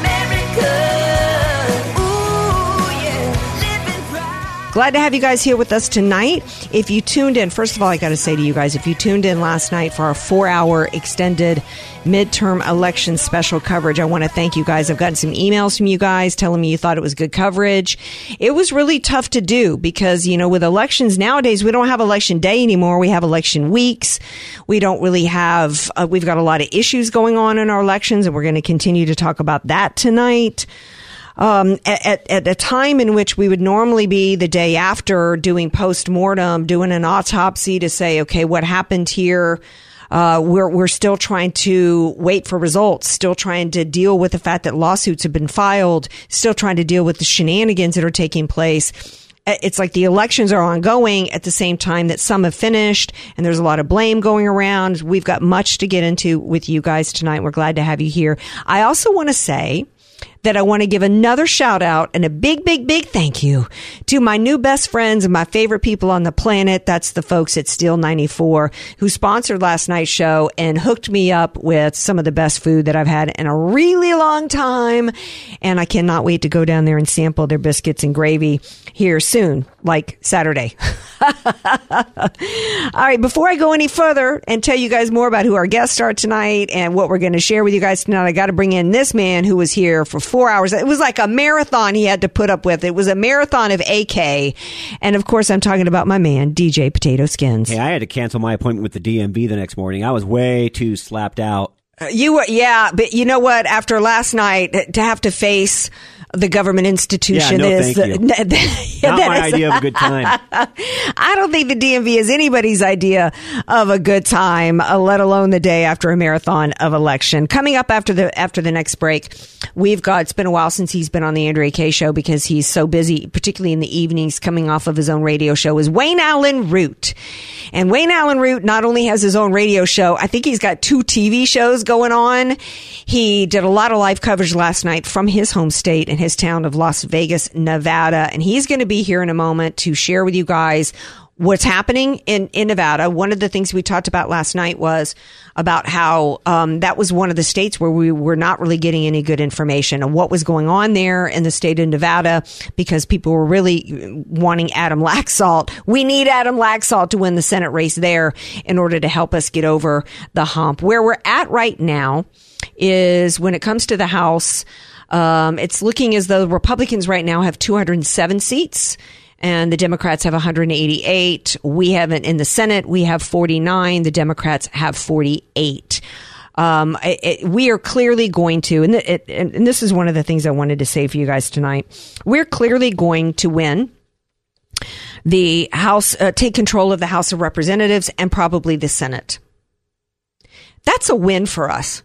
America. Ooh, yeah, living proud. Glad to have you guys here with us tonight. If you tuned in, first of all, I got to say to you guys, if you tuned in last night for our 4-hour extended midterm election special coverage, I want to thank you guys. I've gotten some emails from you guys telling me you thought it was good coverage. It was really tough to do because, you know, with elections nowadays, we don't have election day anymore. We have election weeks. We don't really have, we've got a lot of issues going on in our elections, and we're going to continue to talk about that tonight. At a time in which we would normally be the day after doing post-mortem, doing an autopsy to say, okay, what happened here? We're still trying to wait for results, still trying to deal with the fact that lawsuits have been filed, still trying to deal with the shenanigans that are taking place. It's like the elections are ongoing at the same time that some have finished, and there's a lot of blame going around. We've got much to get into with you guys tonight. We're glad to have you here. I also want to say that I want to give another shout out and a big, big, big thank you to my new best friends and my favorite people on the planet. That's the folks at Steel 94 who sponsored last night's show and hooked me up with some of the best food that I've had in a really long time. And I cannot wait to go down there and sample their biscuits and gravy here soon, like Saturday. All right. Before I go any further and tell you guys more about who our guests are tonight and what we're going to share with you guys tonight, I got to bring in this man who was here for 4 hours. It was like a marathon he had to put up with. It was a marathon of AK. And of course, I'm talking about my man, DJ Potato Skins. Hey, I had to cancel my appointment with the DMV the next morning. I was way too slapped out. You were, yeah, but you know what? After last night, to have to face the government institution is not my idea of a good time. I don't think the DMV is anybody's idea of a good time, let alone the day after a marathon of election. Coming up after the next break, we've got, it's been a while since he's been on the Andrea Kaye Show because he's so busy, particularly in the evenings, coming off of his own radio show, is Wayne Allen Root. And Wayne Allen Root not only has his own radio show, I think he's got 2 TV shows going on. He did a lot of live coverage last night from his home state and his town of Las Vegas, Nevada. And he's going to be here in a moment to share with you guys what's happening in Nevada. One of the things we talked about last night was about how that was one of the states where we were not really getting any good information on what was going on there in the state of Nevada, because people were really wanting Adam Laxalt. We need Adam Laxalt to win the Senate race there in order to help us get over the hump. Where we're at right now is when it comes to the House, it's looking as though Republicans right now have 207 seats and the Democrats have 188. We haven't in the Senate. We have 49. The Democrats have 48. We are clearly going to, and this is one of the things I wanted to say for you guys tonight. We're clearly going to win the House, take control of the House of Representatives and probably the Senate. That's a win for us.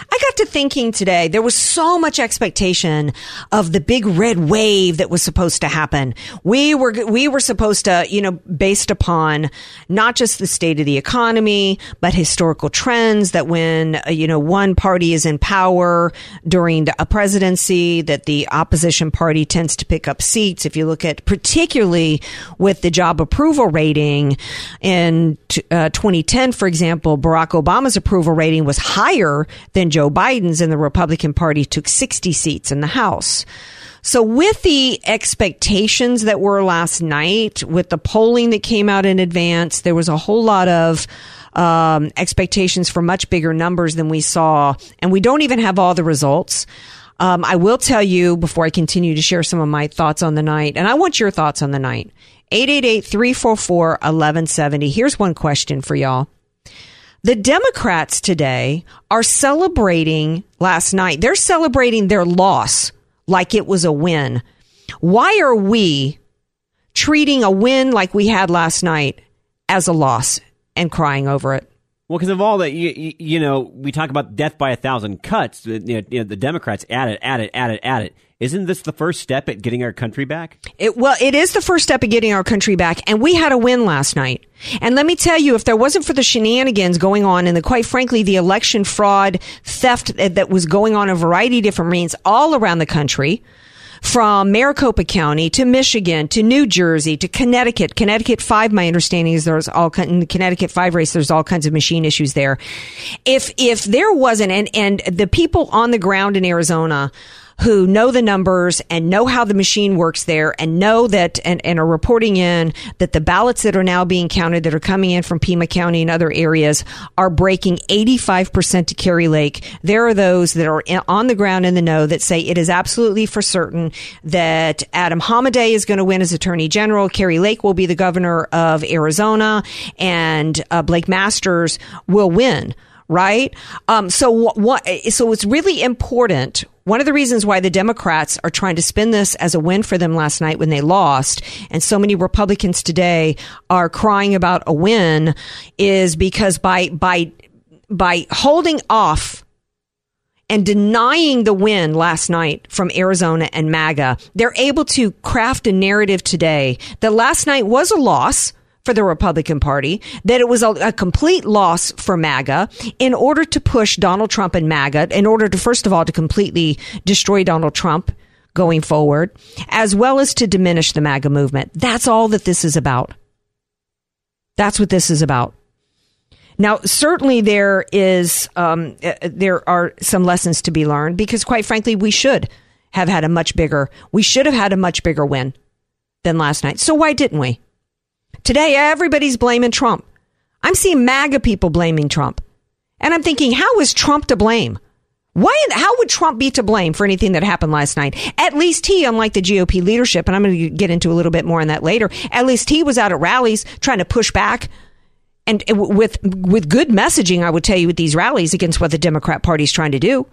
I got to thinking today, there was so much expectation of the big red wave that was supposed to happen. We were supposed to, you know, based upon not just the state of the economy, but historical trends that when, you know, one party is in power during a presidency, that the opposition party tends to pick up seats. If you look at particularly with the job approval rating in 2010, for example, Barack Obama's approval rating was higher than Joe Biden's, and the Republican Party took 60 seats in the House. So with the expectations that were last night, with the polling that came out in advance, there was a whole lot of expectations for much bigger numbers than we saw, and we don't even have all the results. I will tell you before I continue to share some of my thoughts on the night, and I want your thoughts on the night, 888-344-1170. Here's one question for y'all. The Democrats today are celebrating last night. They're celebrating their loss like it was a win. Why are we treating a win like we had last night as a loss and crying over it? Well, because of all that, you know, we talk about death by a thousand cuts. You know, the Democrats at it. Isn't this the first step at getting our country back? It is the first step at getting our country back. And we had a win last night. And let me tell you, if there wasn't for the shenanigans going on and quite frankly, the election fraud theft that was going on a variety of different means all around the country, from Maricopa County to Michigan to New Jersey to Connecticut. Connecticut 5, my understanding is there's all in the Connecticut 5 race, there's all kinds of machine issues there. If there wasn't, and the people on the ground in Arizona who know the numbers and know how the machine works there and know that and are reporting in that the ballots that are now being counted that are coming in from Pima County and other areas are breaking 85% to Kari Lake. There are those that are on the ground in the know that say it is absolutely for certain that Adam Homiday is going to win as Attorney General. Kari Lake will be the governor of Arizona and Blake Masters will win. Right? So it's really important. One of the reasons why the Democrats are trying to spin this as a win for them last night when they lost, and so many Republicans today are crying about a win, is because by holding off and denying the win last night from Arizona and MAGA, they're able to craft a narrative today that last night was a loss for the Republican Party, that it was a complete loss for MAGA in order to push Donald Trump and MAGA, in order to, first of all, to completely destroy Donald Trump going forward, as well as to diminish the MAGA movement. That's all that this is about. That's what this is about. Now, certainly there are some lessons to be learned, because quite frankly, we should have had a much bigger win than last night. So why didn't we? Today, everybody's blaming Trump. I'm seeing MAGA people blaming Trump. And I'm thinking, how is Trump to blame? How would Trump be to blame for anything that happened last night? At least he, unlike the GOP leadership, and I'm going to get into a little bit more on that later, at least he was out at rallies trying to push back. And with good messaging, I would tell you, at these rallies against what the Democrat Party's trying to do.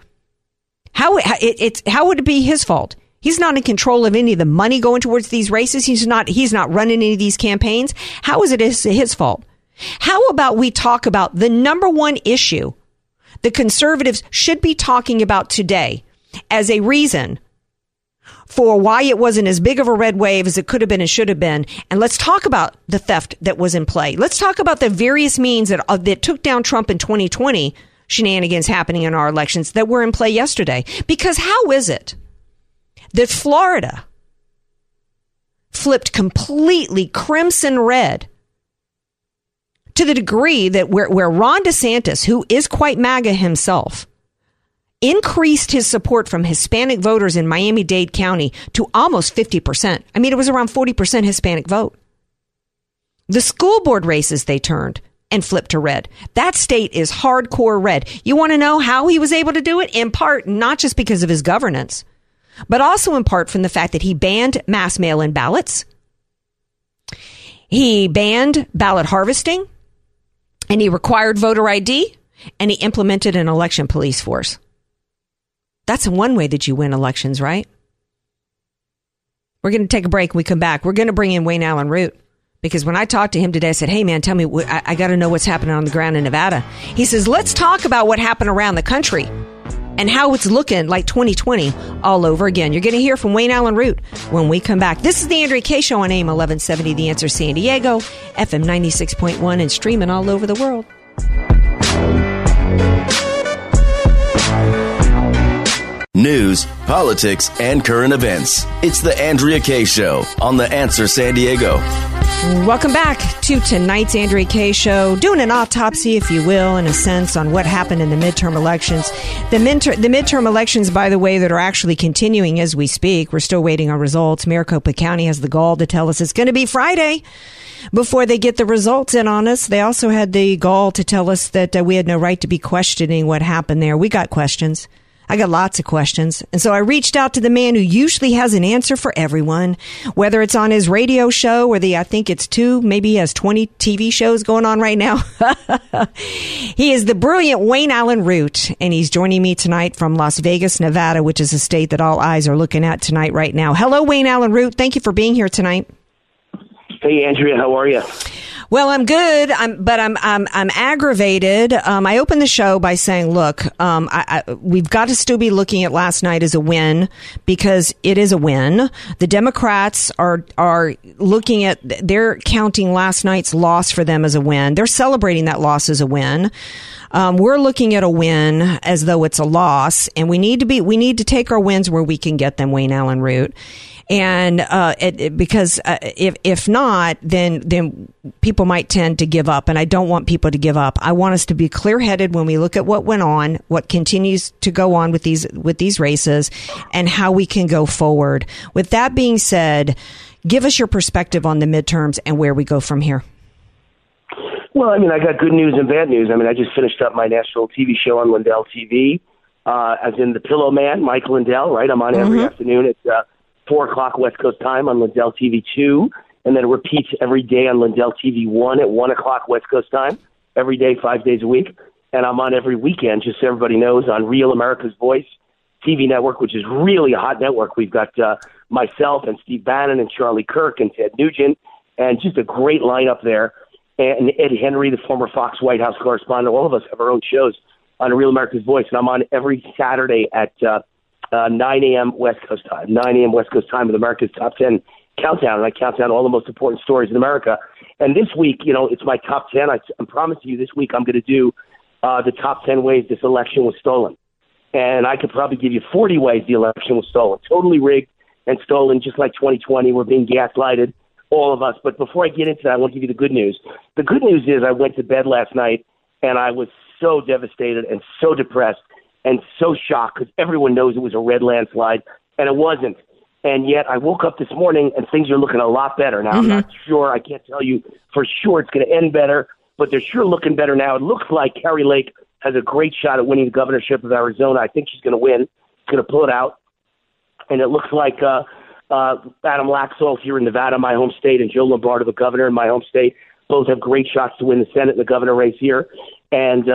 How would it be his fault? He's not in control of any of the money going towards these races. He's not running any of these campaigns. How is it his fault? How about we talk about the number one issue the conservatives should be talking about today as a reason for why it wasn't as big of a red wave as it could have been and should have been. And let's talk about the theft that was in play. Let's talk about the various means that took down Trump in 2020, shenanigans happening in our elections that were in play yesterday. Because how is it that Florida flipped completely crimson red to the degree that where Ron DeSantis, who is quite MAGA himself, increased his support from Hispanic voters in Miami-Dade County to almost 50%. I mean, it was around 40% Hispanic vote. The school board races they turned and flipped to red. That state is hardcore red. You want to know how he was able to do it? In part, not just because of his governance, but also in part from the fact that he banned mass mail-in ballots. He banned ballot harvesting, and he required voter ID, and he implemented an election police force. That's one way that you win elections, right? We're going to take a break. When we come back, we're going to bring in Wayne Allen Root, because when I talked to him today, I said, hey, man, tell me, I got to know what's happening on the ground in Nevada. He says, let's talk about what happened around the country and how it's looking like 2020 all over again. You're going to hear from Wayne Allen Root when we come back. This is the Andrea Kaye Show on AM 1170, The Answer San Diego, FM 96.1, and streaming all over the world. News, politics, and current events. It's the Andrea Kaye Show on The Answer San Diego. Welcome back to tonight's Andrea Kaye Show, doing an autopsy, if you will, in a sense, on what happened in the midterm elections. The midterm elections, by the way, that are actually continuing as we speak. We're still waiting on results. Maricopa County has the gall to tell us it's going to be Friday before they get the results in on us. They also had the gall to tell us that we had no right to be questioning what happened there. We got questions. I got lots of questions. And so I reached out to the man who usually has an answer for everyone, whether it's on his radio show or the, I think it's two, maybe he has 20 TV shows going on right now. He is the brilliant Wayne Allen Root, and he's joining me tonight from Las Vegas, Nevada, which is a state that all eyes are looking at tonight right now. Hello, Wayne Allen Root. Thank you for being here tonight. Hey, Andrea, how are you? Well, I'm good, but I'm aggravated. I opened the show by saying, look, we've got to still be looking at last night as a win, because it is a win. The Democrats are looking at, they're counting last night's loss for them as a win. They're celebrating that loss as a win. We're looking at a win as though it's a loss, and we need to take our wins where we can get them, Wayne Allen Root. And because if not, then people might tend to give up, and I don't want people to give up. I want us to be clear-headed when we look at what went on, what continues to go on with these races, and how we can go forward. With that being said, give us your perspective on the midterms and where we go from here. Well, I mean, I got good news and bad news. I mean, I just finished up my national TV show on Lindell TV, as in the Pillow Man, Mike Lindell. Right, I'm on every afternoon. It's 4 o'clock West Coast time on Lindell TV 2, and then it repeats every day on Lindell TV 1 at 1 o'clock West Coast time, every day, 5 days a week. And I'm on every weekend, just so everybody knows, on Real America's Voice TV network, which is really a hot network. We've got myself and Steve Bannon and Charlie Kirk and Ted Nugent, and just a great lineup there. And Ed Henry, the former Fox White House correspondent, all of us have our own shows on Real America's Voice, and I'm on every Saturday at 9 a.m. West Coast time, 9 a.m. West Coast time with America's Top 10 Countdown. And I count down all the most important stories in America. And this week, you know, it's my top 10. I promise you this week I'm going to do the top 10 ways this election was stolen. And I could probably give you 40 ways the election was stolen, totally rigged and stolen, just like 2020. We're being gaslighted, all of us. But before I get into that, I want to give you the good news. The good news is I went to bed last night and I was so devastated and so depressed and so shocked, because everyone knows it was a red landslide, and it wasn't. And yet I woke up this morning, and things are looking a lot better now. I'm not sure. I can't tell you for sure it's going to end better, but they're sure looking better now. It looks like Kari Lake has a great shot at winning the governorship of Arizona. I think she's going to win. She's going to pull it out. And it looks like Adam Laxalt here in Nevada, my home state, and Joe Lombardo, the governor in my home state, both have great shots to win the Senate and the governor race here. And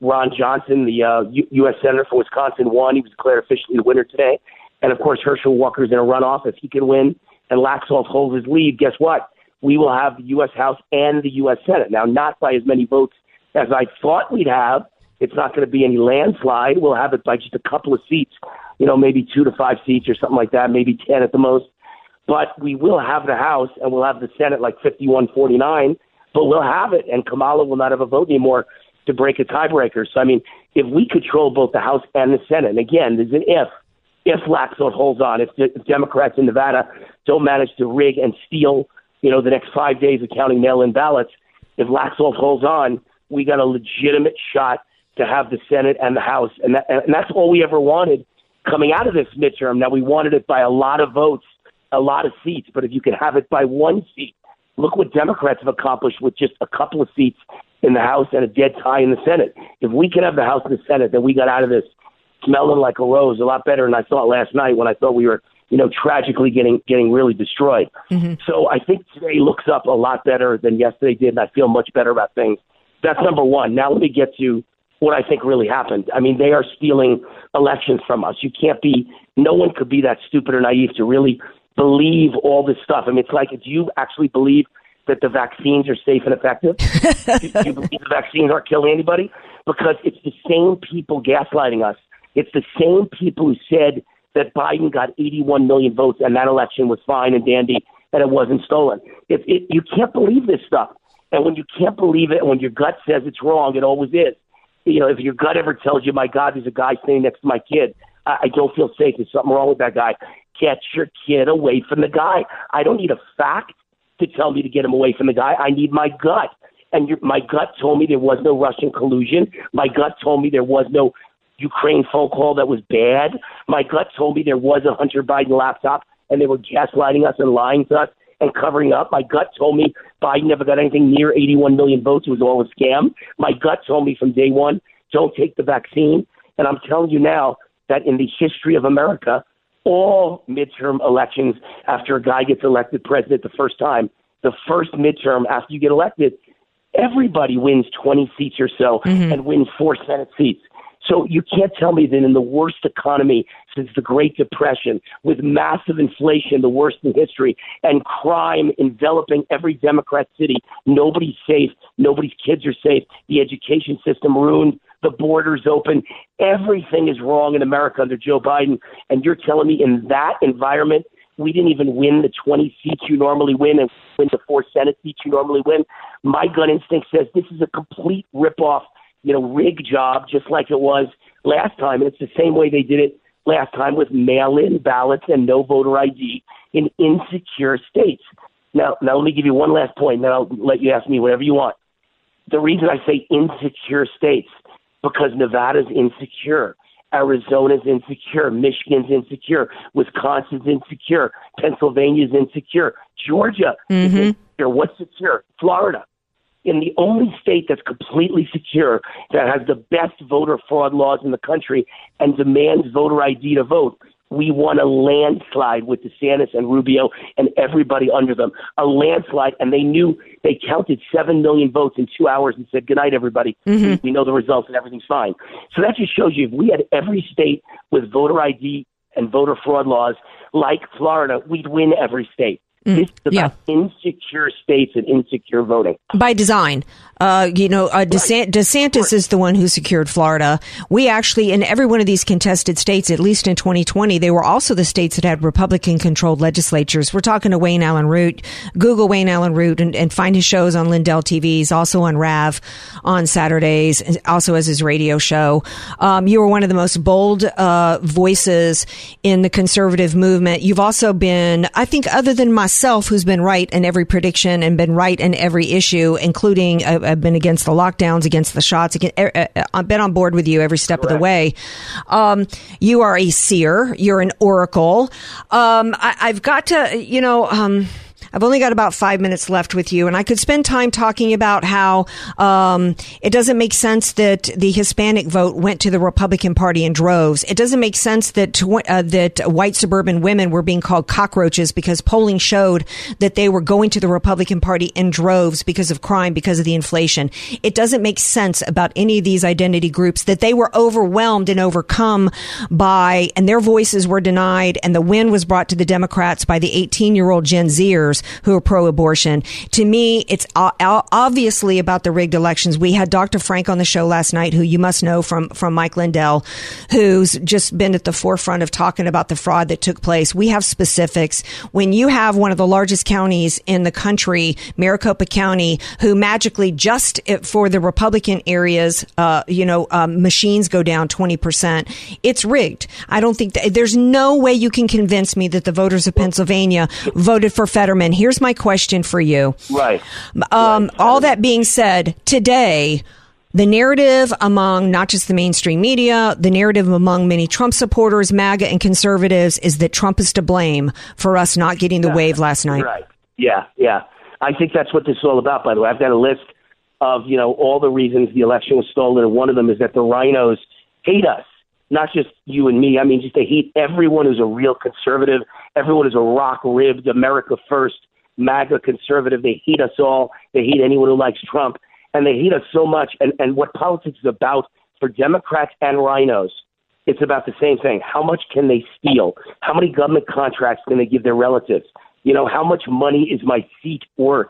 Ron Johnson, the U.S. Senator for Wisconsin, won. He was declared officially the winner today. And, of course, Herschel Walker's in a runoff. If he can win and Laxalt holds his lead, guess what? We will have the U.S. House and the U.S. Senate. Now, not by as many votes as I thought we'd have. It's not going to be any landslide. We'll have it by just a couple of seats, you know, maybe 2 to 5 seats or something like that, maybe 10 at the most. But we will have the House, and we'll have the Senate like 51-49, but we'll have it, and Kamala will not have a vote anymore to break a tiebreaker. So, I mean, if we control both the House and the Senate, and again, there's an if Laxalt holds on, if Democrats in Nevada don't manage to rig and steal, you know, the next 5 days of counting mail-in ballots, if Laxalt holds on, we got a legitimate shot to have the Senate and the House. And that's all we ever wanted coming out of this midterm. Now, we wanted it by a lot of votes, a lot of seats, but if you could have it by one seat, look what Democrats have accomplished with just a couple of seats in the House and a dead tie in the Senate. If we can have the House and the Senate, then we got out of this smelling like a rose, a lot better than I thought last night when I thought we were, you know, tragically getting really destroyed. So I think today looks up a lot better than yesterday did, and I feel much better about things. That's number one. Now let me get to what I think really happened. I mean, they are stealing elections from us. You can't be – no one could be that stupid or naive to really believe all this stuff. I mean, it's like if you actually believe – that the vaccines are safe and effective? Do you believe the vaccines aren't killing anybody? Because it's the same people gaslighting us. It's the same people who said that Biden got 81 million votes and that election was fine and dandy and it wasn't stolen. You can't believe this stuff. And when you can't believe it, when your gut says it's wrong, it always is. You know, if your gut ever tells you, my God, there's a guy standing next to my kid, I don't feel safe. There's something wrong with that guy. Get your kid away from the guy. I don't need a fact to tell me to get him away from the guy. I need my gut. And my gut told me there was no Russian collusion. My gut told me there was no Ukraine phone call that was bad. My gut told me there was a Hunter Biden laptop and they were gaslighting us and lying to us and covering up. My gut told me Biden never got anything near 81 million votes. It was all a scam. My gut told me from day one, don't take the vaccine. And I'm telling you now, that in the history of America, all midterm elections after a guy gets elected president the first time, the first midterm after you get elected, everybody wins 20 seats or so and wins 4 Senate seats. So you can't tell me that in the worst economy since the Great Depression, with massive inflation, the worst in history, and crime enveloping every Democrat city, nobody's safe, nobody's kids are safe, the education system ruined, the border's open, everything is wrong in America under Joe Biden. And you're telling me in that environment, we didn't even win the 20 seats you normally win and win the 4 Senate seats you normally win. My gut instinct says this is a complete ripoff, rig job, just like it was last time. And it's the same way they did it last time with mail-in ballots and no voter ID in insecure states. Now let me give you one last point, then I'll let you ask me whatever you want. The reason I say insecure states, because Nevada's insecure, Arizona's insecure, Michigan's insecure, Wisconsin's insecure, Pennsylvania's insecure, Georgia is insecure. What's secure? Florida. In the only state that's completely secure, that has the best voter fraud laws in the country and demands voter ID to vote, we won a landslide with DeSantis and Rubio and everybody under them. A landslide, and they knew, they counted 7 million votes in 2 hours and said, good night, everybody. We know the results and everything's fine. So that just shows you, if we had every state with voter ID and voter fraud laws like Florida, we'd win every state. This is about insecure states and insecure voting. By design. DeSantis is the one who secured Florida. We actually, in every one of these contested states, at least in 2020, they were also the states that had Republican-controlled legislatures. We're talking to Wayne Allen Root. Google Wayne Allen Root and find his shows on Lindell TV. He's also on RAV on Saturdays, and also as his radio show. You were one of the most bold voices in the conservative movement. You've also been, I think, other than myself, who's been right in every prediction and been right in every issue, including I've been against the lockdowns, against the shots. I've been on board with you every step of the way. You are a seer. You're an oracle. I've got to, I've only got about 5 minutes left with you, and I could spend time talking about how it doesn't make sense that the Hispanic vote went to the Republican Party in droves. It doesn't make sense that that white suburban women were being called cockroaches because polling showed that they were going to the Republican Party in droves because of crime, because of the inflation. It doesn't make sense about any of these identity groups that they were overwhelmed and overcome by, and their voices were denied, and the win was brought to the Democrats by the 18-year-old Gen Zers who are pro-abortion. To me, it's obviously about the rigged elections. We had Dr. Frank on the show last night, who you must know from Mike Lindell, who's just been at the forefront of talking about the fraud that took place. We have specifics. When you have one of the largest counties in the country, Maricopa County, who magically just for the Republican areas, machines go down 20%, it's rigged. I don't think there's no way you can convince me that the voters of Pennsylvania voted for Fetterman. And here's my question for you. All that being said, today, the narrative among not just the mainstream media, the narrative among many Trump supporters, MAGA and conservatives, is that Trump is to blame for us not getting the wave last night. Yeah. I think that's what this is all about, by the way. I've got a list of, all the reasons the election was stolen. And one of them is that the rhinos hate us. Not just you and me. I mean, just they hate everyone who's a real conservative, everyone who's a rock-ribbed, America first, MAGA conservative. They hate us all. They hate anyone who likes Trump. And they hate us so much. And what politics is about for Democrats and rhinos, it's about the same thing. How much can they steal? How many government contracts can they give their relatives? How much money is my seat worth?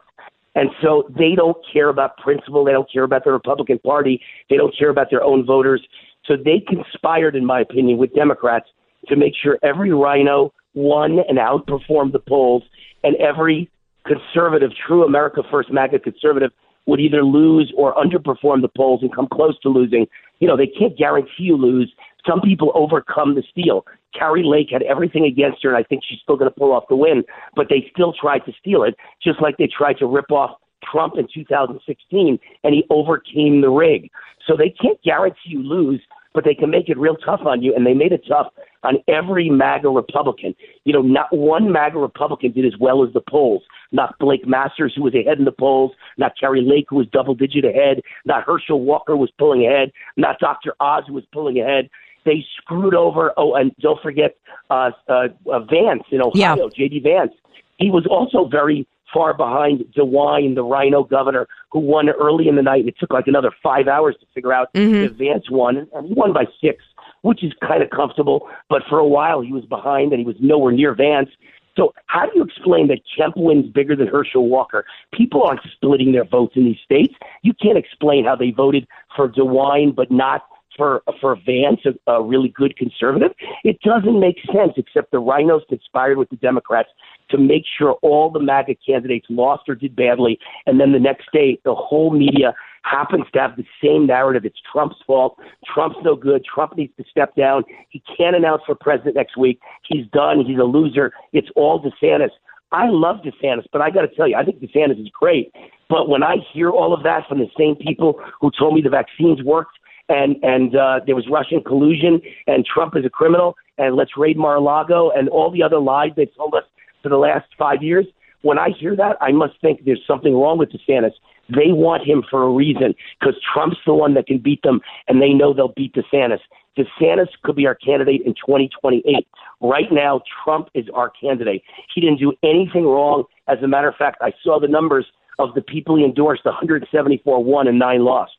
And so they don't care about principle. They don't care about the Republican Party. They don't care about their own voters. So they conspired, in my opinion, with Democrats to make sure every rhino won and outperformed the polls, and every conservative, true America First MAGA conservative, would either lose or underperform the polls and come close to losing. They can't guarantee you lose. Some people overcome the steal. Kari Lake had everything against her, and I think she's still going to pull off the win, but they still tried to steal it, just like they tried to rip off Trump in 2016, and he overcame the rig. So they can't guarantee you lose, but they can make it real tough on you, and they made it tough on every MAGA Republican. Not one MAGA Republican did as well as the polls. Not Blake Masters, who was ahead in the polls, not Kari Lake, who was double-digit ahead, not Herschel Walker, who was pulling ahead, not Dr. Oz, who was pulling ahead. They screwed over. Oh, and don't forget Vance in Ohio, J.D. Vance. He was also very far behind DeWine, the Rhino governor, who won early in the night. And it took like another 5 hours to figure out if Vance won. And he won by 6, which is kind of comfortable. But for a while, he was behind and he was nowhere near Vance. So how do you explain that Kemp wins bigger than Herschel Walker? People aren't splitting their votes in these states. You can't explain how they voted for DeWine but not for Vance, a really good conservative. It doesn't make sense, except the Rhinos conspired with the Democrats to make sure all the MAGA candidates lost or did badly. And then the next day, the whole media happens to have the same narrative. It's Trump's fault. Trump's no good. Trump needs to step down. He can't announce for president next week. He's done. He's a loser. It's all DeSantis. I love DeSantis, but I got to tell you, I think DeSantis is great. But when I hear all of that from the same people who told me the vaccines worked and there was Russian collusion and Trump is a criminal and let's raid Mar-a-Lago and all the other lies they told us for the last 5 years, when I hear that, I must think there's something wrong with DeSantis. They want him for a reason, because Trump's the one that can beat them, and they know they'll beat DeSantis. DeSantis could be our candidate in 2028. Right now, Trump is our candidate. He didn't do anything wrong. As a matter of fact, I saw the numbers of the people he endorsed, 174 won and 9 lost.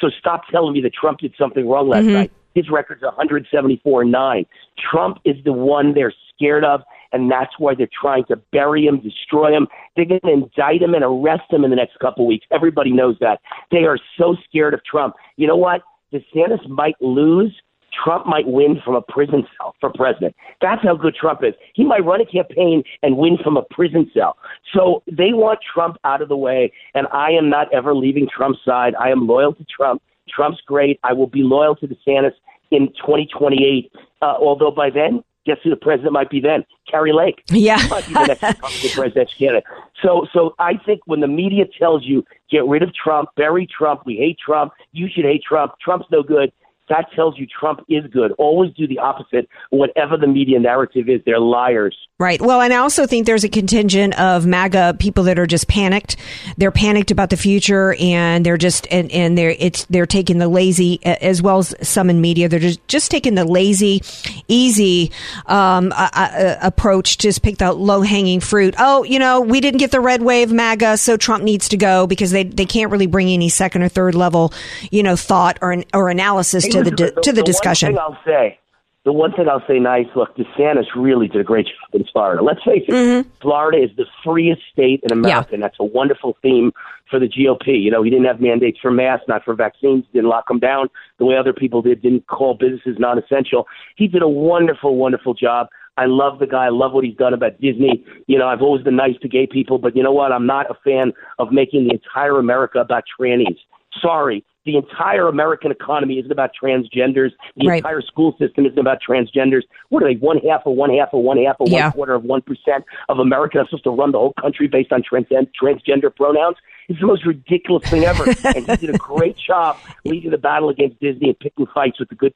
So stop telling me that Trump did something wrong last night. His record's 174 and 9. Trump is the one they're scared of, and that's why they're trying to bury him, destroy him. They're going to indict him and arrest him in the next couple of weeks. Everybody knows that. They are so scared of Trump. You know what? DeSantis might lose. Trump might win from a prison cell for president. That's how good Trump is. He might run a campaign and win from a prison cell. So they want Trump out of the way, and I am not ever leaving Trump's side. I am loyal to Trump. Trump's great. I will be loyal to DeSantis in 2028, although by then, guess who the president might be then? Kari Lake. Yeah. Might be the next presidential candidate. So I think when the media tells you, get rid of Trump, bury Trump, we hate Trump, you should hate Trump, Trump's no good, that tells you Trump is good. Always do the opposite. Whatever the media narrative is, they're liars. Right. Well, and I also think there's a contingent of MAGA people that are just panicked. They're panicked about the future, and they're just they're taking the lazy, as well as some in media. They're just taking the lazy, easy approach. Just pick the low hanging fruit. Oh, you know, we didn't get the red wave MAGA, so Trump needs to go, because they can't really bring any second or third level, thought or analysis to the discussion. The one thing I'll say, nice, look, DeSantis really did a great job in Florida. Let's face it, Florida is the freest state in America, and that's a wonderful theme for the GOP. He didn't have mandates for masks, not for vaccines, didn't lock them down the way other people did, didn't call businesses non-essential. He did a wonderful, wonderful job. I love the guy. I love what he's done about Disney. I've always been nice to gay people, but you know what? I'm not a fan of making the entire America about trannies. Sorry. The entire American economy isn't about transgenders. The entire school system isn't about transgenders. What are they, one half or one quarter of 1% of America supposed to run the whole country based on transgender pronouns? It's the most ridiculous thing ever. And he did a great job leading the battle against Disney and picking fights with the good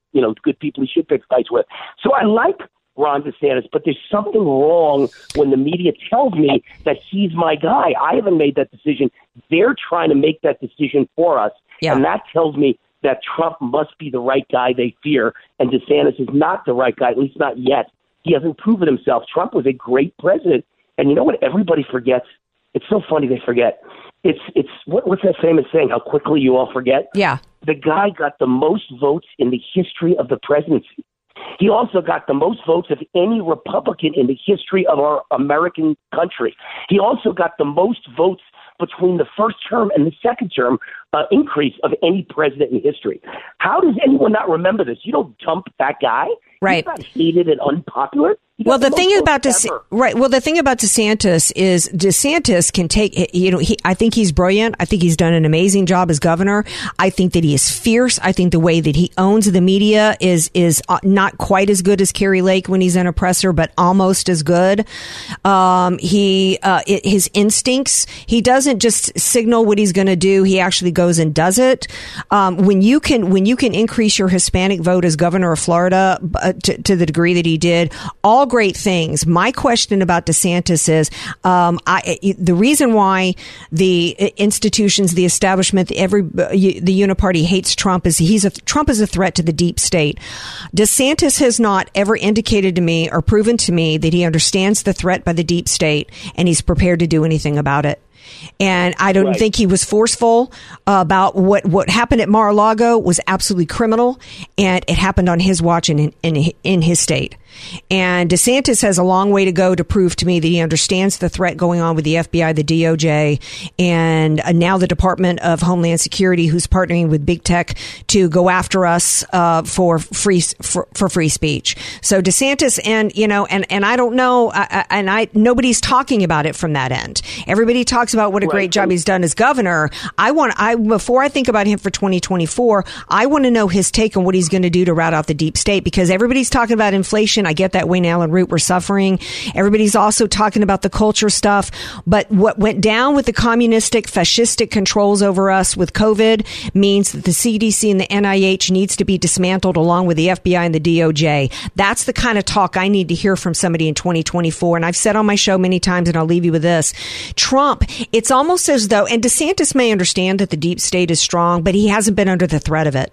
people he should pick fights with. So I like Ron DeSantis, but there's something wrong when the media tells me that he's my guy. I haven't made that decision. They're trying to make that decision for us. Yeah. And that tells me that Trump must be the right guy they fear, and DeSantis is not the right guy, at least not yet. He hasn't proven himself. Trump was a great president. And you know what everybody forgets? It's so funny they forget. It's what's that famous saying, how quickly you all forget? Yeah. The guy got the most votes in the history of the presidency. He also got the most votes of any Republican in the history of our American country. He also got the most votes between the first term and the second term increase of any president in history. How does anyone not remember this? You don't dump that guy. Right. He's not hated and unpopular. Well, the thing about DeSantis is DeSantis can take, I think he's brilliant. I think he's done an amazing job as governor. I think that he is fierce. I think the way that he owns the media is not quite as good as Kari Lake when he's an oppressor, but almost as good. His instincts, he doesn't just signal what he's going to do. He actually goes goes and does it. When you can increase your Hispanic vote as governor of Florida to the degree that he did, all great things. My question about DeSantis is, the reason why the institutions, the establishment, the uniparty hates Trump is Trump is a threat to the deep state. DeSantis has not ever indicated to me or proven to me that he understands the threat by the deep state and he's prepared to do anything about it. And I don't think he was forceful about what happened at Mar-a-Lago was absolutely criminal, and it happened on his watch and in his state. And DeSantis has a long way to go to prove to me that he understands the threat going on with the FBI, the DOJ, and now the Department of Homeland Security, who's partnering with big tech to go after us for free speech. So DeSantis, and I don't know, nobody's talking about it from that end. Everybody talks about what a great job he's done as governor. Before I think about him for 2024, I want to know his take on what he's going to do to rout out the deep state, because everybody's talking about inflation. I get that, Wayne Allen Root, we're suffering. Everybody's also talking about the culture stuff. But what went down with the communistic, fascistic controls over us with COVID means that the CDC and the NIH needs to be dismantled along with the FBI and the DOJ. That's the kind of talk I need to hear from somebody in 2024. And I've said on my show many times, and I'll leave you with this. Trump, it's almost as though, and DeSantis may understand that the deep state is strong, but he hasn't been under the threat of it.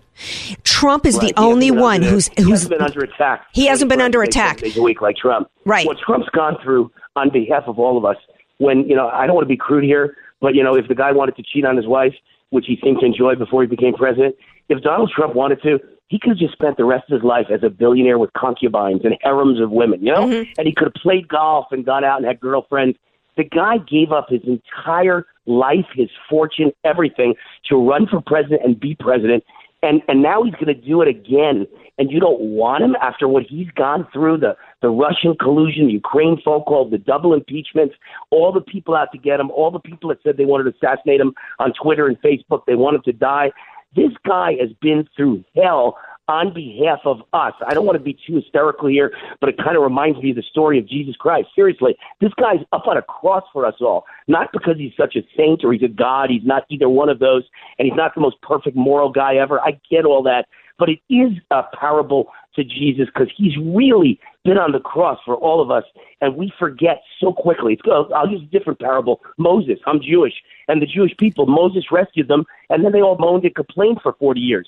Trump is the only one who hasn't been under attack. He hasn't been under attack. A week like Trump. Right. What Trump's gone through on behalf of all of us. When, I don't want to be crude here, but, if the guy wanted to cheat on his wife, which he seemed to enjoy before he became president, if Donald Trump wanted to, he could have just spent the rest of his life as a billionaire with concubines and harems of women, Mm-hmm. And he could have played golf and gone out and had girlfriends. The guy gave up his entire life, his fortune, everything to run for president and be president. And now he's going to do it again. And you don't want him after what he's gone through, the Russian collusion, the Ukraine phone call, the double impeachments, all the people out to get him, all the people that said they wanted to assassinate him on Twitter and Facebook. They want him to die. This guy has been through hell on behalf of us. I don't want to be too hysterical here, but it kind of reminds me of the story of Jesus Christ. Seriously, this guy's up on a cross for us all, not because he's such a saint or he's a god. He's not either one of those, and he's not the most perfect moral guy ever. I get all that, but it is a parable to Jesus because he's really been on the cross for all of us, and we forget so quickly. I'll use a different parable. Moses, I'm Jewish, and the Jewish people, Moses rescued them, and then they all moaned and complained for 40 years.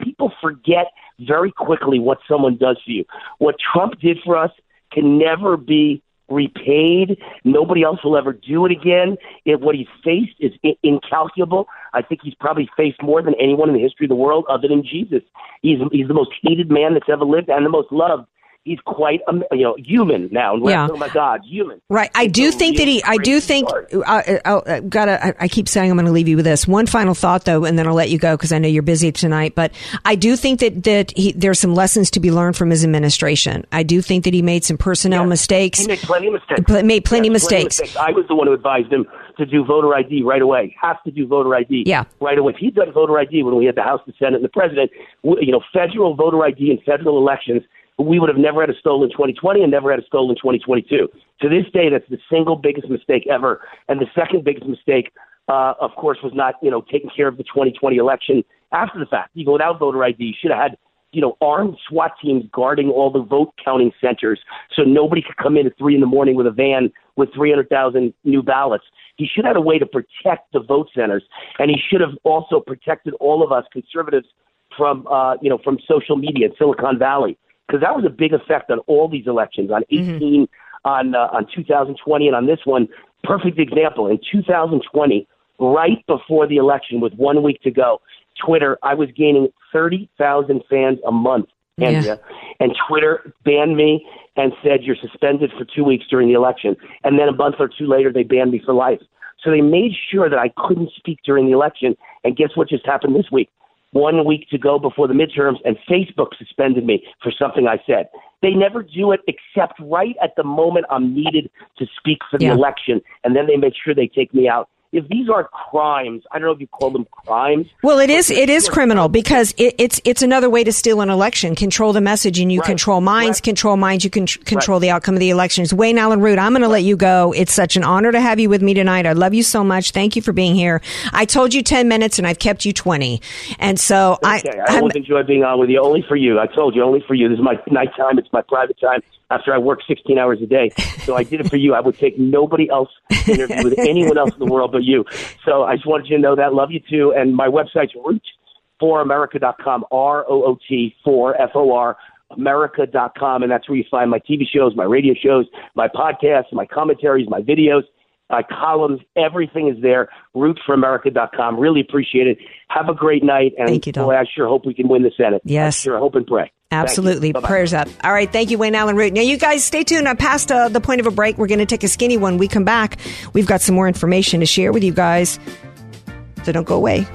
People forget very quickly what someone does for you. What Trump did for us can never be repaid. Nobody else will ever do it again. What he's faced is incalculable. I think he's probably faced more than anyone in the history of the world other than Jesus. He's the most hated man that's ever lived and the most loved. He's quite, human now. Yeah. Oh my God, human. Right. I keep saying I'm going to leave you with this one final thought though, and then I'll let you go because I know you're busy tonight, but I do think that there's some lessons to be learned from his administration. I do think that he made some personnel mistakes. He made plenty of mistakes. I was the one who advised him to do voter ID right away. Have to do voter ID right away. If he'd done voter ID when we had the House, the Senate, and the President, federal voter ID and federal elections, we would have never had a stolen 2020 and never had a stolen 2022. To this day, that's the single biggest mistake ever. And the second biggest mistake, of course, was not, taking care of the 2020 election after the fact. You go without voter ID, you should have had, armed SWAT teams guarding all the vote counting centers so nobody could come in at 3 a.m. with a van with 300,000 new ballots. He should have had a way to protect the vote centers. And he should have also protected all of us conservatives from, from social media in Silicon Valley. Because that was a big effect on all these elections, on 18, mm-hmm. on 2020, and on this one. Perfect example. In 2020, right before the election, with 1 week to go, Twitter, I was gaining 30,000 fans a month, Andrea, and Twitter banned me and said, you're suspended for 2 weeks during the election. And then a month or two later, they banned me for life. So they made sure that I couldn't speak during the election. And guess what just happened this week? 1 week to go before the midterms, and Facebook suspended me for something I said. They never do it except right at the moment I'm needed to speak for the election, and then they make sure they take me out. if these are crimes, I don't know if you call them crimes. Well, it is criminal because it's another way to steal an election. Control the message and you control minds, you can control the outcome of the elections. Wayne Allen Root, I'm going to let you go. It's such an honor to have you with me tonight. I love you so much. Thank you for being here. I told you 10 minutes and I've kept you 20. And so I always enjoy being on with you. Only for you. I told you, only for you. This is my nighttime. It's my private time. After I work 16 hours a day. So I did it for you. I would take nobody else to interview with anyone else in the world but you. So I just wanted you to know that. Love you too. And my website's rootforamerica.com, R-O-O-T, for F-O-R, America.com. And that's where you find my TV shows, my radio shows, my podcasts, my commentaries, my videos, my columns. Everything is there. Rootforamerica.com. Really appreciate it. Have a great night. And thank you, Don. Boy, I sure hope we can win the Senate. Yes. I sure hope and pray. Absolutely. Prayers up. All right. Thank you, Wayne Allen Root. Now, you guys stay tuned. I'm past the point of a break. We're going to take a skinny one. We come back. We've got some more information to share with you guys. So don't go away.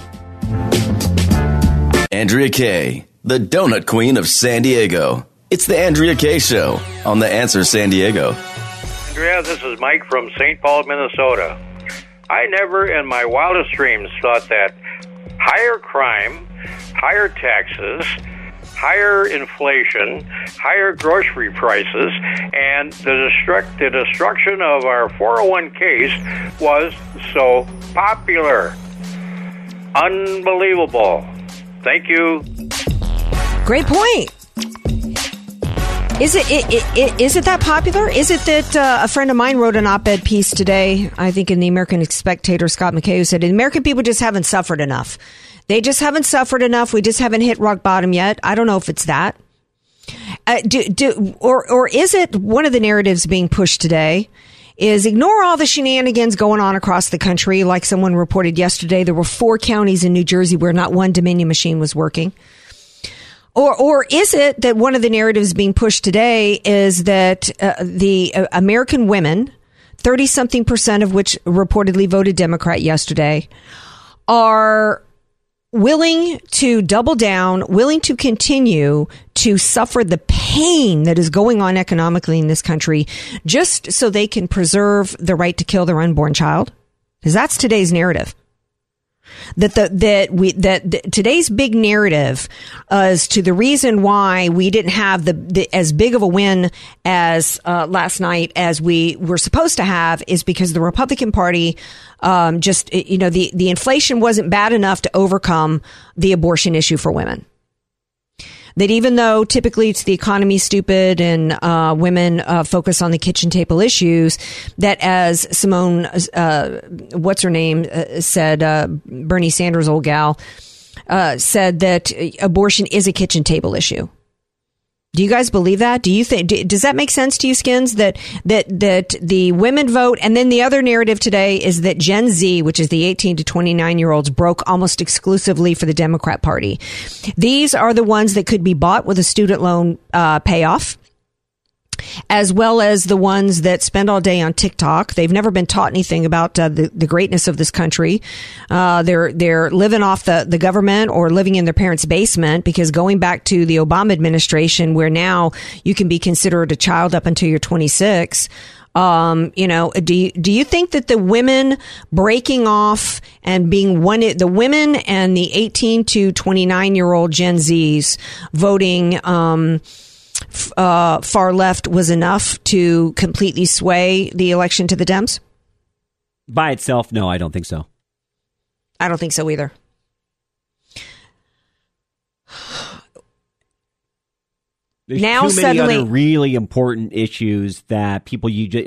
Andrea Kaye, the donut queen of San Diego. It's the Andrea Kaye Show on The Answer San Diego. Andrea, this is Mike from St. Paul, Minnesota. I never in my wildest dreams thought that higher crime, higher taxes, higher inflation, higher grocery prices, and the destruction of our 401ks was so popular. Unbelievable. Thank you. Great point. Is it that popular? Is it that a friend of mine wrote an op-ed piece today, I think in the American Spectator, Scott McKay, who said, the American people just haven't suffered enough. They just haven't suffered enough. We just haven't hit rock bottom yet. I don't know if it's that. Or is it one of the narratives being pushed today is ignore all the shenanigans going on across the country. Like someone reported yesterday, there were 4 counties in New Jersey where not one Dominion machine was working. Or is it that one of the narratives being pushed today is that the American women, 30-something% of which reportedly voted Democrat yesterday, are willing to double down, willing to continue to suffer the pain that is going on economically in this country just so they can preserve the right to kill their unborn child? Because that's today's narrative. Today's big narrative as to the reason why we didn't have the as big of a win as last night as we were supposed to have is because the Republican Party the inflation wasn't bad enough to overcome the abortion issue for women. That even though typically it's the economy stupid and women focus on the kitchen table issues, that as Simone, what's her name, said, Bernie Sanders' old gal, said that abortion is a kitchen table issue. Do you guys believe that? Do you think, does that make sense to you, Skins, that the women vote? And then the other narrative today is that Gen Z, which is the 18 to 29 year olds, broke almost exclusively for the Democrat Party. These are the ones that could be bought with a student loan payoff, as well as the ones that spend all day on TikTok. They've never been taught anything about the greatness of this country. They're living off the government or living in their parents' basement, because going back to the Obama administration, where now you can be considered a child up until you're 26. Do you think that the women breaking off and being one, the women and the 18 to 29 year old Gen Zs voting, far left was enough to completely sway the election to the Dems? By itself, no, I don't think so. I don't think so either. There's now too many other really important issues that people we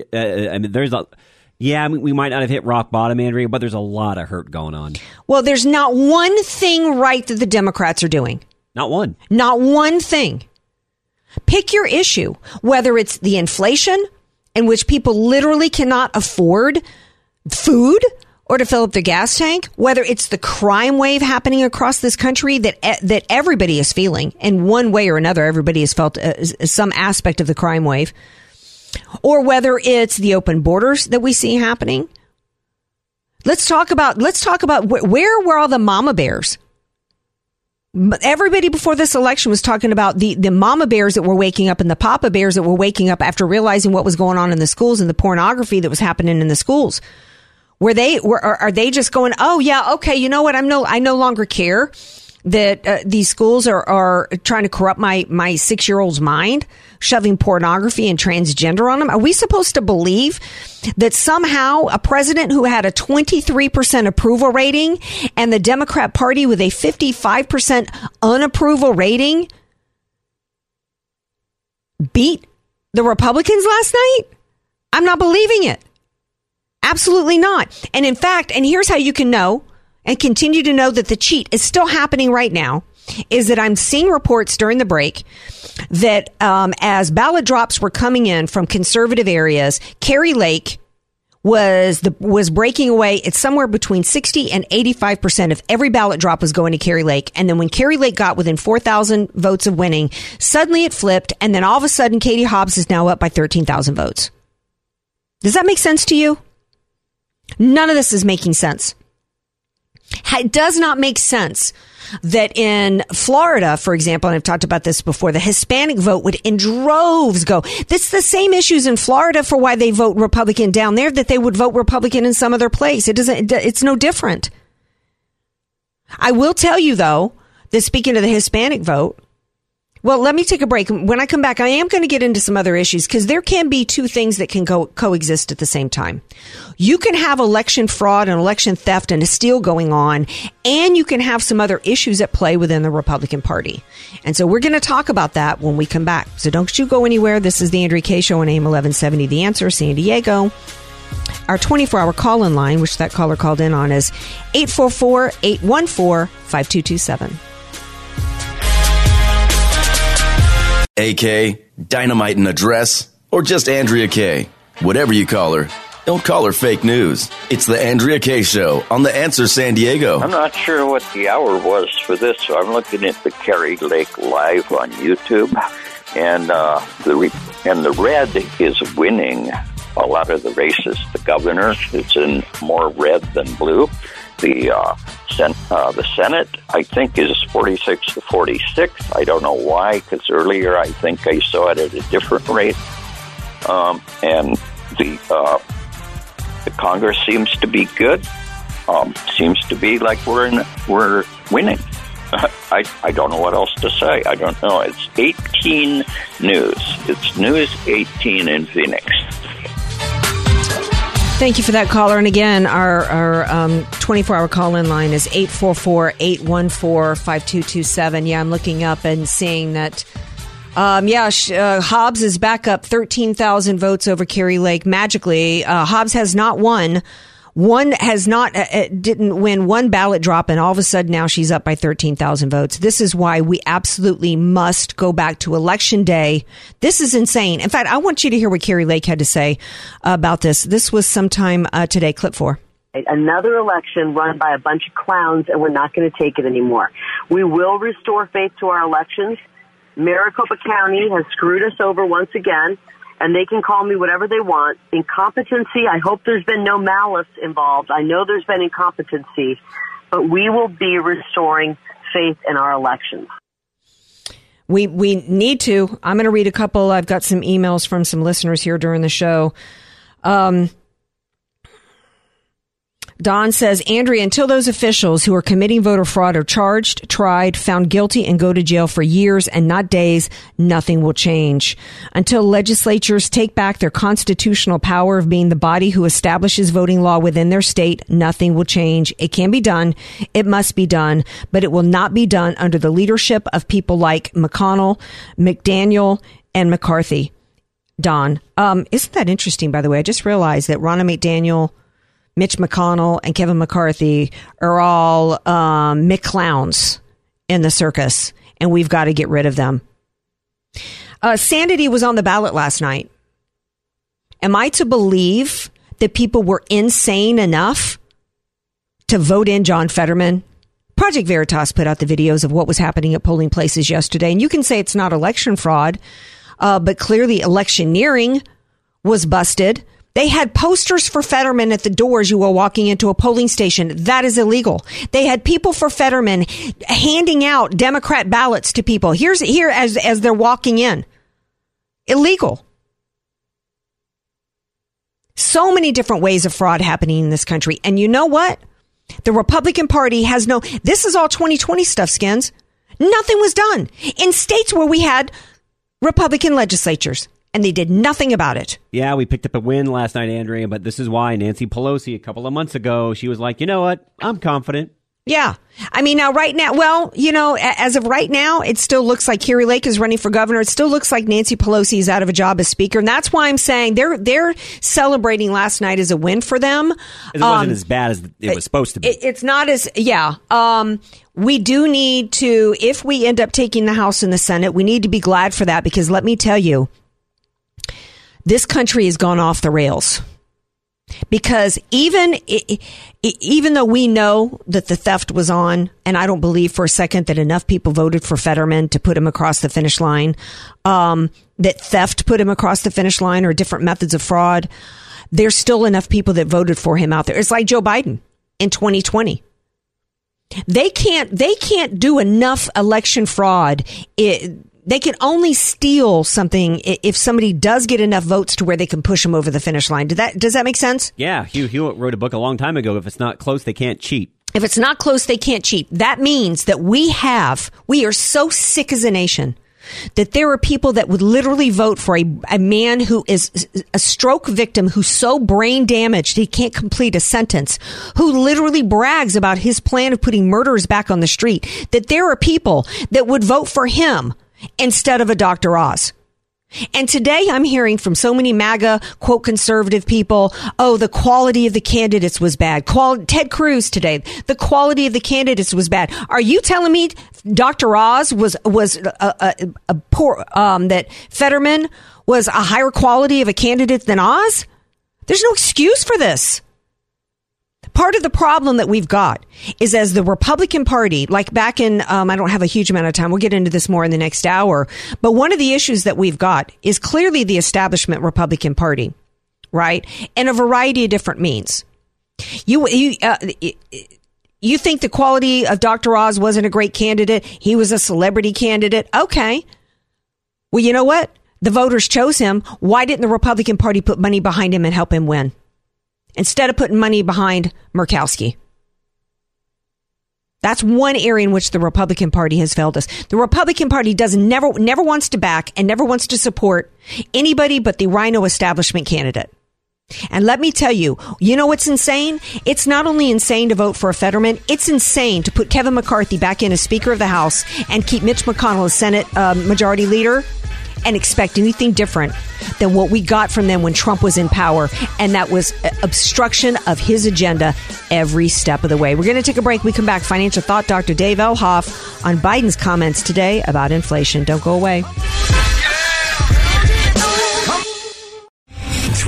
might not have hit rock bottom, Andrea, but there's a lot of hurt going on. Well, there's not one thing right that the Democrats are doing. Not one. Not one thing. Pick your issue, whether it's the inflation, in which people literally cannot afford food or to fill up their gas tank, whether it's the crime wave happening across this country that everybody is feeling in one way or another. Everybody has felt some aspect of the crime wave, or whether it's the open borders that we see happening. Let's talk about where were all the mama bears? Everybody before this election was talking about the mama bears that were waking up and the papa bears that were waking up after realizing what was going on in the schools and the pornography that was happening in the schools. Are they just going, oh yeah, okay, you know what? I no longer care that these schools are trying to corrupt my 6-year-old's mind, shoving pornography and transgender on them. Are we supposed to believe that somehow a president who had a 23% approval rating and the Democrat Party with a 55% unapproval rating beat the Republicans last night? I'm not believing it. Absolutely not. And in fact, and here's how you can know and continue to know that the cheat is still happening right now, is that I'm seeing reports during the break that as ballot drops were coming in from conservative areas, Kari Lake was breaking away. It's somewhere between 60 and 85% of every ballot drop was going to Kari Lake. And then when Kari Lake got within 4,000 votes of winning, suddenly it flipped. And then all of a sudden, Katie Hobbs is now up by 13,000 votes. Does that make sense to you? None of this is making sense. It does not make sense that in Florida, for example, and I've talked about this before, the Hispanic vote would in droves go. This is the same issues in Florida for why they vote Republican down there that they would vote Republican in some other place. It's no different. I will tell you, though, that speaking of the Hispanic vote, well, let me take a break. When I come back, I am going to get into some other issues because there can be two things that can coexist at the same time. You can have election fraud and election theft and a steal going on, and you can have some other issues at play within the Republican Party. And so we're going to talk about that when we come back. So don't you go anywhere. This is the Andrea Kaye Show on AM 1170, The Answer, San Diego. Our 24-hour call-in line, which that caller called in on, is 844-814-5227. AK, dynamite in a dress, or just Andrea Kaye. Whatever you call her, don't call her fake news. It's the Andrea Kaye Show on The Answer San Diego. I'm not sure what the hour was for this, so I'm looking at the Kari Lake Live on YouTube, and the red is winning a lot of the races. The governor is in more red than blue. The Senate, I think, is 46 to 46. I don't know why, because earlier I think I saw it at a different rate. And the Congress seems to be good. Seems to be like we're winning. I don't know what else to say. I don't know. It's 18 News. It's News 18 in Phoenix. Thank you for that caller. And again, our 24-hour call-in line is 844-814-5227. Yeah, I'm looking up and seeing that, Hobbs is back up 13,000 votes over Kari Lake magically. Hobbs has not won. Didn't win one ballot drop, and all of a sudden now she's up by 13,000 votes. This is why we absolutely must go back to Election Day. This is insane. In fact, I want you to hear what Kari Lake had to say about this. This was sometime today. Clip 4. Another election run by a bunch of clowns, and we're not going to take it anymore. We will restore faith to our elections. Maricopa County has screwed us over once again. And they can call me whatever they want. Incompetency, I hope there's been no malice involved. I know there's been incompetency, but we will be restoring faith in our elections. We need to. I'm going to read a couple. I've got some emails from some listeners here during the show. Don says, Andrea, until those officials who are committing voter fraud are charged, tried, found guilty, and go to jail for years and not days, nothing will change. Until legislatures take back their constitutional power of being the body who establishes voting law within their state, nothing will change. It can be done. It must be done. But it will not be done under the leadership of people like McConnell, McDaniel, and McCarthy. Don, isn't that interesting, by the way? I just realized that Ronna McDaniel, Mitch McConnell, and Kevin McCarthy are all McClowns in the circus, and we've got to get rid of them. Sanity was on the ballot last night. Am I to believe that people were insane enough to vote in John Fetterman? Project Veritas put out the videos of what was happening at polling places yesterday, and you can say it's not election fraud, but clearly electioneering was busted. They had posters for Fetterman at the doors you were walking into a polling station. That is illegal. They had people for Fetterman handing out Democrat ballots to people. Here as they're walking in. Illegal. So many different ways of fraud happening in this country. And you know what? The Republican Party has no, this is all 2020 stuff, Skins. Nothing was done in states where we had Republican legislatures, and they did nothing about it. Yeah, we picked up a win last night, Andrea, but this is why Nancy Pelosi, a couple of months ago, she was like, you know what? I'm confident. Yeah. I mean, now right now, well, you know, as of right now, it still looks like Kari Lake is running for governor. It still looks like Nancy Pelosi is out of a job as speaker. And that's why I'm saying they're celebrating last night as a win for them. It wasn't as bad as it was supposed to be. It's not as, yeah. We do need to, if we end up taking the House and the Senate, we need to be glad for that, because let me tell you, this country has gone off the rails. Because even though we know that the theft was on, and I don't believe for a second that enough people voted for Fetterman to put him across the finish line, that theft put him across the finish line or different methods of fraud, there's still enough people that voted for him out there. It's like Joe Biden in 2020. They can't do enough election fraud. They can only steal something if somebody does get enough votes to where they can push them over the finish line. Does that make sense? Yeah. Hugh Hewitt wrote a book a long time ago. If it's not close, they can't cheat. If it's not close, they can't cheat. That means that we are so sick as a nation that there are people that would literally vote for a man who is a stroke victim, who's so brain damaged he can't complete a sentence, who literally brags about his plan of putting murderers back on the street, that there are people that would vote for him instead of a Dr. Oz. And today I'm hearing from so many MAGA, quote, conservative people, oh, the quality of the candidates was bad. Ted Cruz today, the quality of the candidates was bad. Are you telling me Dr. Oz was a poor, that Fetterman was a higher quality of a candidate than Oz? There's no excuse for this. Part of the problem that we've got is, as the Republican Party, like back in, I don't have a huge amount of time. We'll get into this more in the next hour. But one of the issues that we've got is clearly the establishment Republican Party, right? And a variety of different means. You think the quality of Dr. Oz wasn't a great candidate. He was a celebrity candidate. Okay. Well, you know what? The voters chose him. Why didn't the Republican Party put money behind him and help him win? Instead of putting money behind Murkowski. That's one area in which the Republican Party has failed us. The Republican Party never wants to back and never wants to support anybody but the Rhino establishment candidate. And let me tell you, you know what's insane? It's not only insane to vote for a Fetterman, it's insane to put Kevin McCarthy back in as Speaker of the House and keep Mitch McConnell as Senate Majority Leader, and expect anything different than what we got from them when Trump was in power. And that was obstruction of his agenda every step of the way. We're going to take a break. We come back. Financial Thought Dr. Dave Elhoff on Biden's comments today about inflation. Don't go away.